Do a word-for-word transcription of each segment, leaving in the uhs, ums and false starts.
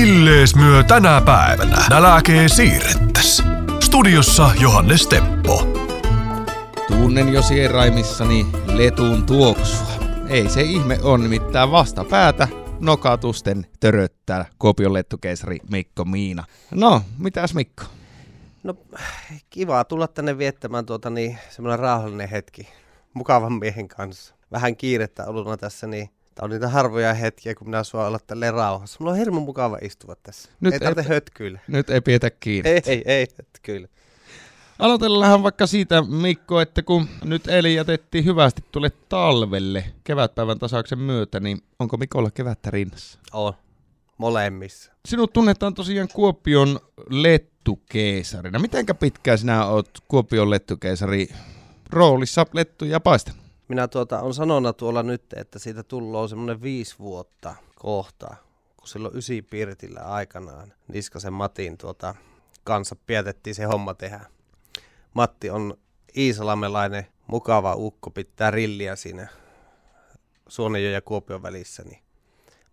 millees myö tänä päivänä nälääkee siirrettäs. Studiossa Johannes Teppo. Tunnen jo sieraimissani letun tuoksua. Ei se ihme on, nimittäin vastapäätä nokatusten töröttää Kuopion lettukeisari Mikko Miina. No, mitäs Mikko? No, kivaa tulla tänne viettämään tuota niin semmoinen rauhallinen hetki mukavan miehen kanssa. Vähän kiirettä oluna tässä, niin tää on niitä harvoja hetkiä, kun minä sua olla tälleen rauhassa. Mulla on hirveän mukava istua tässä. Nyt ei tarvitse hötkyillä. Nyt ei pidetä kiinni. Ei, ei, ei hötkyillä. Aloitellaan vaikka siitä, Mikko, että kun nyt eli jätettiin hyvästi tulle talvelle kevätpäivän tasauksen myötä, niin onko Mikolla kevättä rinnassa? On, molemmissa. Sinut tunnetaan tosiaan Kuopion lettukeisarina. Mitenkä pitkään sinä olet Kuopion lettukeisari roolissa lettuja paistanut? Minä tuota, on sanona tuolla nyt, että siitä tullaan semmoinen viisi vuotta kohta, kun silloin ysi pirtillä aikanaan Niskasen Matin tuota, kanssa pietettiin se homma tehdä. Matti on iisalamelainen, mukava ukko, pitää rilliä siinä Suonenjoen ja Kuopion välissä. Niin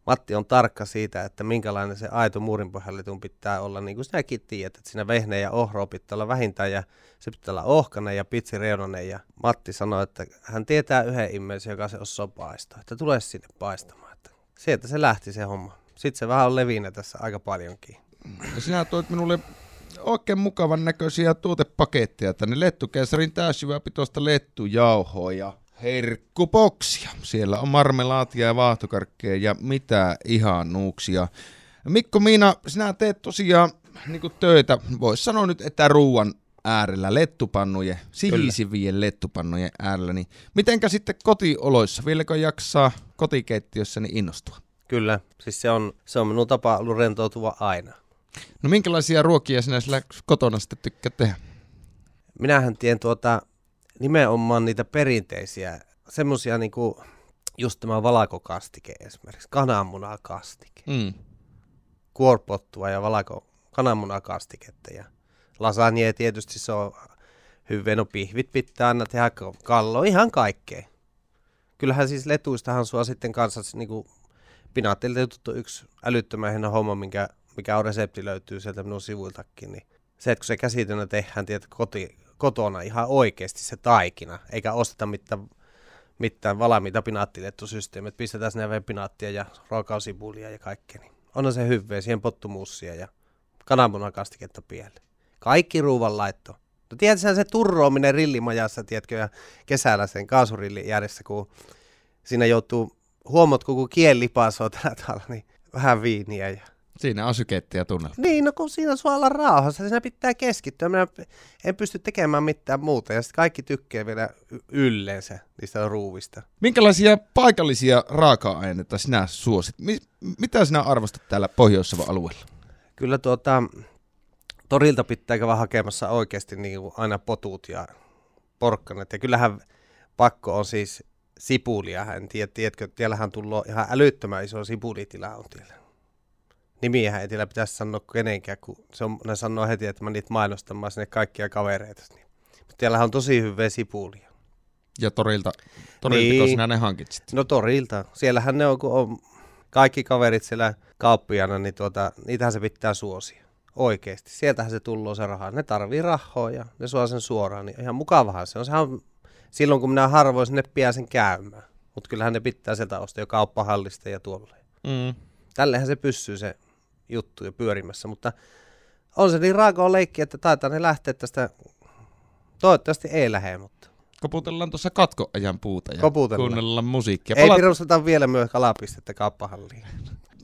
Matti on tarkka siitä, että minkälainen se aito muurinpohjalletun pitää olla. Niin kuin sinäkin tiedät, että siinä vehneen ja ohroa pitää olla vähintään ja se pitää olla ohkainen ja pitsireunainen. Ja Matti sanoi, että hän tietää yhden immeisen, joka se osaa paistaa, että tulee sinne paistamaan. Että sieltä se lähti se homma. Sitten se vähän on levinä tässä aika paljonkin. Sinä toit minulle oikein mukavan näköisiä tuotepaketteja tänne. Lettukeisarin täysjyväpitoista lettujauhoa ja herkkupoksia. Siellä on marmelaatia ja vaahtokarkkeja ja mitä ihanuuksia. Mikko Miina, sinä teet tosiaan niin kuin töitä, voisi sanoa nyt, että ruuan äärellä, lettupannujen, sihisivien lettupannujen äärellä. Niin mitenkä sitten kotioloissa, vieläkö jaksaa kotikeittiössäni innostua? Kyllä, siis se on, se on minun tapa ollut rentoutua aina. No minkälaisia ruokia sinä sillä kotona sitten tykkäät tehdä? Minähän tien tuota nimenomaan niitä perinteisiä, semmoisia niinku just tämä valakokastike esimerkiksi, kananmunakastike, mm. kuorpottua ja valako, kananmunakastiketta ja lasagne tietysti se on hyvä, no pihvit pitää aina tehdä, kallo, ihan kaikkea. Kyllähän siis letuistahan sua sitten kanssa niinku pinaatteilta jututtu yksi älyttömän hieno homma, minkä mikä on resepti löytyy sieltä minun sivuiltakin, niin se, että kun se käsitönä tehdään tiedät, koti, kotona ihan oikeasti se taikina, eikä osteta mitään, mitään valmiita pinaattilettusysteemiä, että pistetään sinne vielä pinaattia ja raakaosipulia ja kaikkea, niin onhan se hyvää, siihen pottumuussia ja kananmunakastiketta pielle. Kaikki ruuvan laitto. No tiedätkö se turroaminen rillimajassa, tiedätkö, ja kesällä sen kaasurillin järjessä, kun siinä joutuu huomot, kun kien lipasoo tällä tavalla, niin vähän viiniä ja siinä on sykettä ja tunnelta. Niin, no kun siinä sua olla rauhassa, siinä pitää keskittyä. Minä en pysty tekemään mitään muuta ja sitten kaikki tykkää vielä yllensä niistä ruuvista. Minkälaisia paikallisia raaka-aineita sinä suosit? Mitä sinä arvostat täällä Pohjois-Savon alueella? Kyllä tuota, torilta pitää käydä hakemassa oikeasti niin aina potut ja porkkanat. Ja kyllähän pakko on siis sipulia. En tiedä, tiedätkö, tiellähän tullaan ihan älyttömän iso sipulitila on tiellä. Nimiähän ei tiedä pitäisi sanoa kenenkään, kun se on, ne sanoo heti, että mä niitä mainostamaan sinne kaikkia kavereita. Niin. Mutta tiellähän on tosi hyvää sipulia. Ja torilta, torilta niin, kun sinä ne hankitsit? No torilta. Siellähän ne on, kun on kaikki kaverit siellä kauppiana, niin tuota, niitähän se pitää suosia. Oikeasti. Sieltähän se tullaan se rahaa. Ne tarvii rahaa ja ne suo sen suoraan. Niin ihan mukavahan se on. Sehän on silloin, kun minä harvoin sinne pääsen käymään. Mutta kyllähän ne pitää sieltä ostaa jo kauppahallista ja tuolla. Mm. Tällähän se pysyy se juttuja pyörimässä, mutta on se niin raakaa leikki, että taitaa ne lähteä tästä, toivottavasti ei lähde, mutta koputellaan tuossa katkoajan puuta ja kuunnellaan musiikkia. Ei Pala- pirusteta vielä myös kalapistettä kauppahalliin.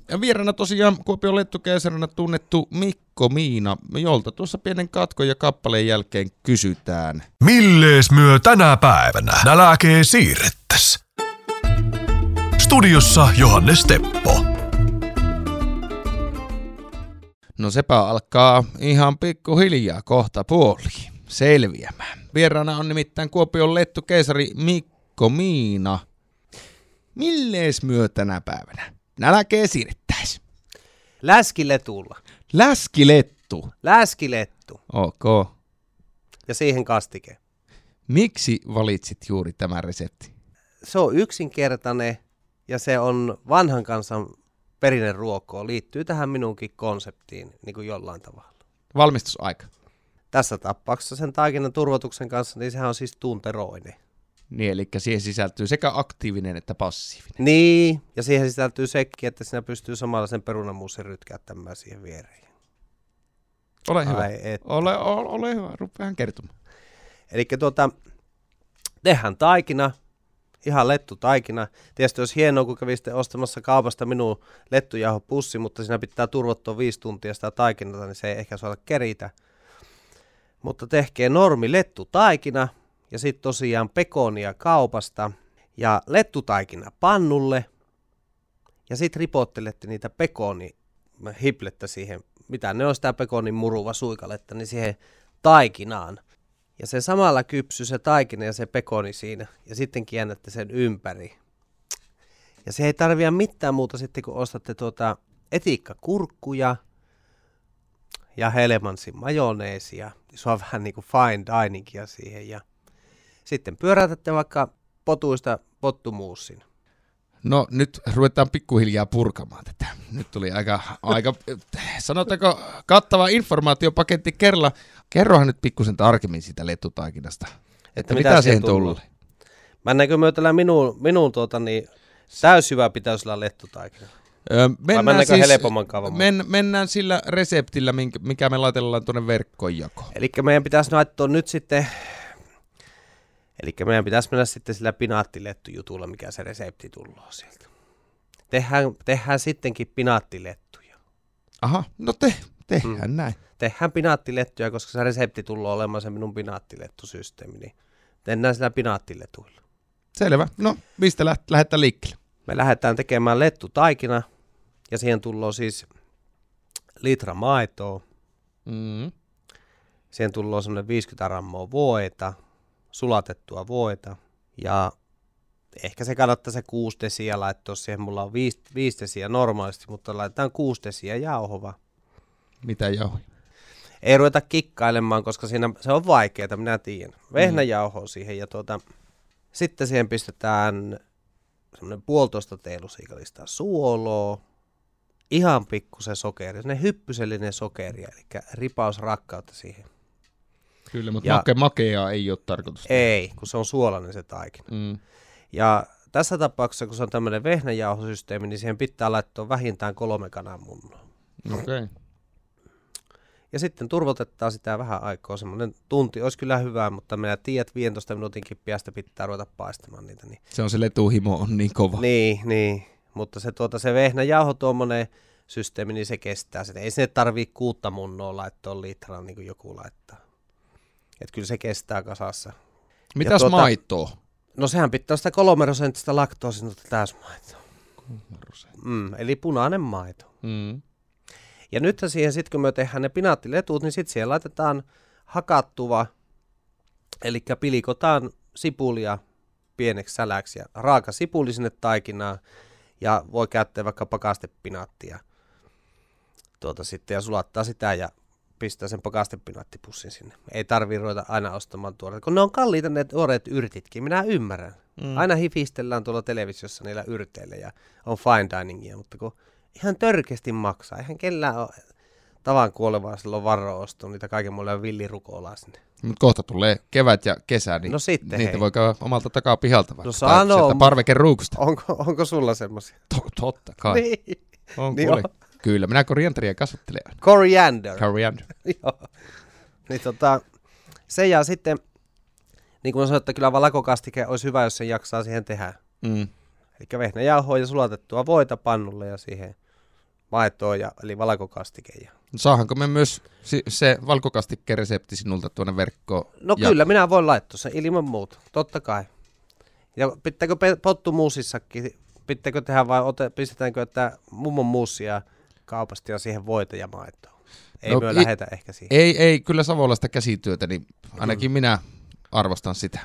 Ja vieraana tosiaan Kuopion lettukeisarina tunnettu Mikko Miina, jolta tuossa pienen katkon ja kappaleen jälkeen kysytään. Millees myö tänä päivänä nälääkee siirrettäs? Studiossa Johannes Teppo. No sepä alkaa ihan pikkuhiljaa kohta puoli selviämään. Vieraana on nimittäin Kuopion lettukeisari Mikko Miina. Millees myö tänä päivänä nälkää siirrettäis? Läskiletulla. Läskilettu? Läskilettu. Ok. Ja siihen kastike. Miksi valitsit juuri tämän reseptin? Se on yksinkertainen ja se on vanhan kansan perinneruokoon liittyy tähän minunkin konseptiin niin kuin jollain tavalla. Valmistusaika. Tässä tapauksessa sen taikinan turvotuksen kanssa, niin sehän on siis tunteroinen. Niin, eli siihen sisältyy sekä aktiivinen että passiivinen. Niin, ja siihen sisältyy sekin, että sinä pystyy samalla sen perunamuusen rytkäyttämään siihen viereen. Ole hyvä, ole, ole, ole hyvä, rupeahan kertomaan. Eli tuota, tehdään taikina, ihan lettu taikina. Tietysti olisi hienoa, kun kävisitte ostamassa kaupasta minun lettujauhopussi, mutta siinä pitää turvottua viisi tuntia sitä taikinata, niin se ei ehkä saada keritä. Mutta tehkee normi lettu taikina ja sitten tosiaan pekonia kaupasta ja lettu taikina pannulle ja sitten ripottelette niitä pekoni hiplettä siihen, mitä ne on sitä pekonin muruva suikaletta, niin siihen taikinaan. Ja se samalla kypsy se taikina ja se pekoni siinä ja sitten käännätte sen ympäri. Ja se ei tarvitse mitään muuta sitten, kun ostatte tuota etikkakurkkuja ja Helmansin majoneesia. Se on vähän niin kuin fine diningia siihen. Ja sitten pyöräytätte vaikka potuista pottumuussin. No nyt ruvetaan pikkuhiljaa purkamaan tätä. Nyt tuli aika, aika sanotaanko, kattava informaatiopaketti kerralla. Kerrohan nyt pikkusen tarkemmin siitä lettutaikinasta. Että, että mitä, mitä siihen tullut? tullut? Mä näkö myötälä minun, minun tuota, niin täysyvä pitäisi olla lettutaikinalla. Öö, mennään, siis, men, mennään sillä reseptillä, mikä me laitellaan tuonne verkkoon jakoon. Eli meidän pitäisi laittaa nyt sitten... Eli meidän pitäisi mennä sitten sillä pinaattilettujutulla, mikä se resepti tulee sieltä. Tehdään, tehdään sittenkin pinaattilettuja. Aha, no te, tehdään mm. näin. Tehdään pinaattilettuja, koska se resepti tulee olemaan se minun pinaattilettusysteemi. Niin tehdään sillä pinaattiletuilla. Selvä. No, mistä läht, lähdetään liikkeelle? Me lähdetään tekemään lettutaikina ja siihen tulee siis litra maitoa. Mm. Siihen tulee semmoinen viisikymmentä grammaa voita. Sulatettua voita ja ehkä se kannattaa se kuusi desiä laittaa siihen. Mulla on viisi, viisi desiä normaalisti, mutta laitetaan kuusi desiä jauhova. Mitä jauhoja? Ei ruveta kikkailemaan, koska siinä se on vaikeaa, minä tiedän. Vehnäjauhoa mm. siihen ja tuota, sitten siihen pistetään semmoinen puolitoista teelusiikallista suoloa, ihan pikkusen sokeria, semmoinen hyppysellinen sokeria, eli ripaus rakkautta siihen. Kyllä, mutta ja, makeaa ei ole tarkoitus. Ei, kun se on suolainen se taikina. Mm. Ja tässä tapauksessa, kun se on tämmöinen vehnäjauhosysteemi, niin siihen pitää laittaa vähintään kolme kananmunnaa. Okei. Okay. Ja sitten turvotetaan sitä vähän aikaa. Semmoinen tunti olisi kyllä hyvää, mutta minä tiedän, että viidentoista minuutinkin piästä pitää ruveta paistamaan niitä. Niin. Se on se letuhimo on niin kova. Niin, niin. Mutta se, tuota, se vehnäjauho tuommoinen systeemi, niin se kestää sitä. Ei sinne tarvitse kuutta munnoa laittaa litraan, niin kuin joku laittaa. Että kyllä se kestää kasassa. Mitäs tuota, maitoa? No sehän pitää sitä kolme prosenttista laktoosinutta täysmaitoa. Mm, eli punainen maito. Mm. Ja nyt siihen sitten, kun me tehdään ne pinaattiletut, niin sitten siihen laitetaan hakattuva, eli pilikotaan sipulia pieneksi säläksi. Ja raaka sipuli sinne taikinaan ja voi käyttää vaikka pakastepinaattia tuota sitten ja sulattaa sitä ja pistää sen pakastepinaattipussin sinne. Ei tarvii ruveta aina ostamaan tuoreita, kun ne on kalliita ne tuoreet yrtitkin, minä ymmärrän. Mm. Aina hifistellään tuolla televisiossa niillä yrteillä ja on fine diningia, mutta kun ihan törkeästi maksaa. Eihän kellään ole tavan kuolevaa silloin varro ostaa niitä kaiken muille villirukoolaa sinne. Mutta kohta tulee kevät ja kesä, niin no sitten, niitä hei. Voi käydä omalta takaa pihalta vaikka. No sanoo. Parveken ruukusta. Onko, onko sulla semmoisia? Totta kai. Niin. On niin kuule. On. Kyllä, minä korianteria kasvattelen. Koriander. Koriander. Joo. Niin tota, se ja sitten, niin kuin sanoin, että kyllä valakokastike olisi hyvä, jos sen jaksaa siihen tehdä. Mm. Eli vehnäjauhoa ja sulatettua voita pannulle ja siihen maitoa, ja, eli valakokastike. Ja. No saahanko me myös si- se valkokastike-resepti sinulta tuonne verkkoon? No ja... kyllä, minä voin laittaa sen ilman muuta, totta kai. Ja pitääkö pottumuusissakin, pitääkö tehdä vai ote, pistetäänkö että mummon muusia kaupasta ja siihen voita ja maitoa. Ei no, myö lähetä ehkä siihen. Ei, ei kyllä savolaista käsityötä, niin ainakin mm. minä arvostan sitä.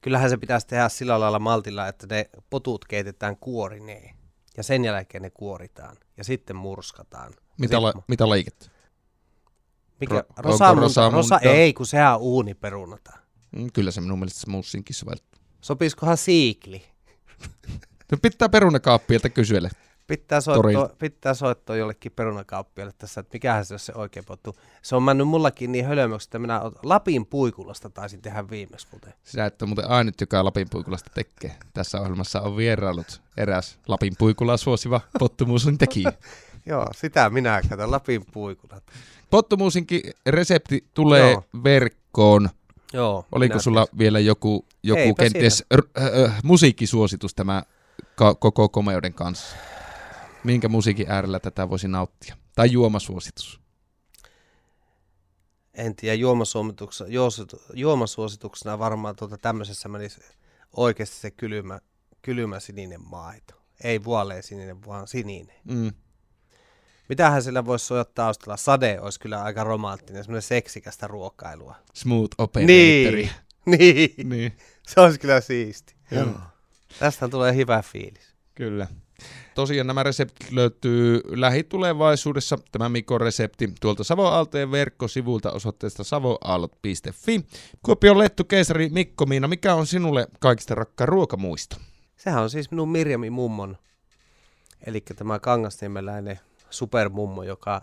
Kyllähän se pitäisi tehdä sillä lailla maltilla, että ne potut keitetään kuorineen ja sen jälkeen ne kuoritaan ja sitten murskataan. Mitä, la, mitä laiket? Mikä? Ro, rosamunta, rosamunta? Rosa, ei, kun sehän on uuniperunata. Mm, kyllä se minun mielestä muussinkin sopisikohan siikli? No pitää perunakaappilta kysyä. Pitää soittaa, pitää soittaa jollekin perunakauppialle tässä, että mikähän se olisi se oikein pottu. Se on mennyt mullakin niin hölmöksi, että minä Lapin puikulasta taisin tehdä viimeksi muuten. Sinä et ole muuten ainut, joka Lapin puikulasta tekee. Tässä ohjelmassa on vierailut eräs Lapin puikulaa suosiva pottumuusin tekijä. Joo, sitä minä katson, Lapin puikulat. Pottumuusinkin resepti tulee Joo. verkkoon. Joo, oliko sulla tiedän. Vielä joku, joku kenties r- äh, musiikkisuositus tämä ka- koko komeuden kanssa? Minkä musiikin äärellä tätä voisi nauttia? Tai juomasuositus? En tiedä, juomasuosituksena, juomasuosituksena varmaan tuota, tämmöisessä menisi oikeasti se kylmä, kylmä sininen maito. Ei vuoleen sininen, vaan sininen. Mm. Mitähän sillä voisi soida taustalla? Sade olisi kyllä aika romanttinen, semmoinen seksikästä ruokailua. Smooth operatori. Niin, niin. Se olisi kyllä siisti. Joo. Tästä tulee hyvä fiilis. Kyllä. Tosiaan nämä reseptit löytyy lähitulevaisuudessa, tämä Mikon resepti, tuolta Savo-Aaltojen verkkosivulta osoitteesta savo aalto piste fi. Kuopion Lettukeisari Mikko Miina, mikä on sinulle kaikista rakkaan ruokamuisto? Sehän on siis minun Mirjamin mummon, eli tämä kangasniemeläinen supermummo, joka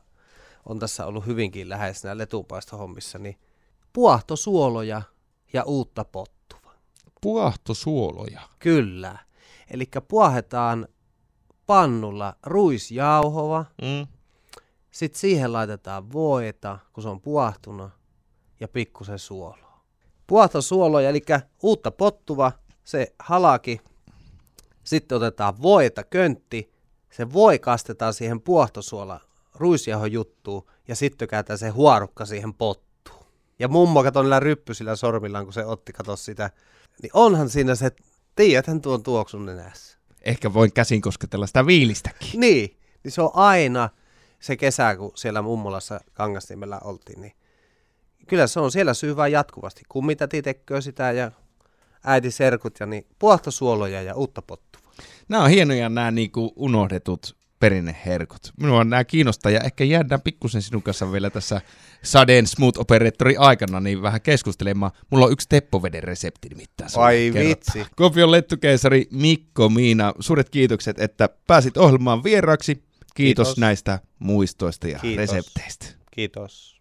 on tässä ollut hyvinkin läheisenä letunpaistohommissa, niin puahtosuoloja ja uutta pottua. Puahtosuoloja? Kyllä. Eli puahetaan pannulla ruisjauhoa, mm. sitten siihen laitetaan voita, kun se on puahtuna, ja pikkusen suoloa. Puahtosuoloja, eli uutta pottua, se halaki, sitten otetaan voita, köntti, se voi kastetaan siihen puahtosuola ruisjauhon juttuun, ja sitten käytetään se huorukka siihen pottuun. Ja mummo kato niillä ryppysillä sormillaan, kun se otti, kato sitä, niin onhan siinä se, tiedäthän tuon tuoksun nenässä. Ehkä voin käsin kosketella sitä viilistäkin. Niin, niin se on aina se kesä, kun siellä mummolassa Kangasniemellä oltiin. Niin kyllä se on siellä syy vaan jatkuvasti. Kummitäti tekee sitä ja äiti serkut ja niin puahtosuoloja ja uutta pottua. Nämä on hienoja nämä niin kuin unohdetut perinneherkut. Minua nämä kiinnostaa ja ehkä jäädään pikkusen sinun kanssa vielä tässä Sadeen Smooth Operatorin aikana niin vähän keskustelemaan. Mulla on yksi teppoveden resepti nimittäin. Ai vitsi. Kuopion Lettukeisari Mikko Miina, suuret kiitokset, että pääsit ohjelmaan vieraaksi. Kiitos, Kiitos. näistä muistoista ja Kiitos. resepteistä. Kiitos.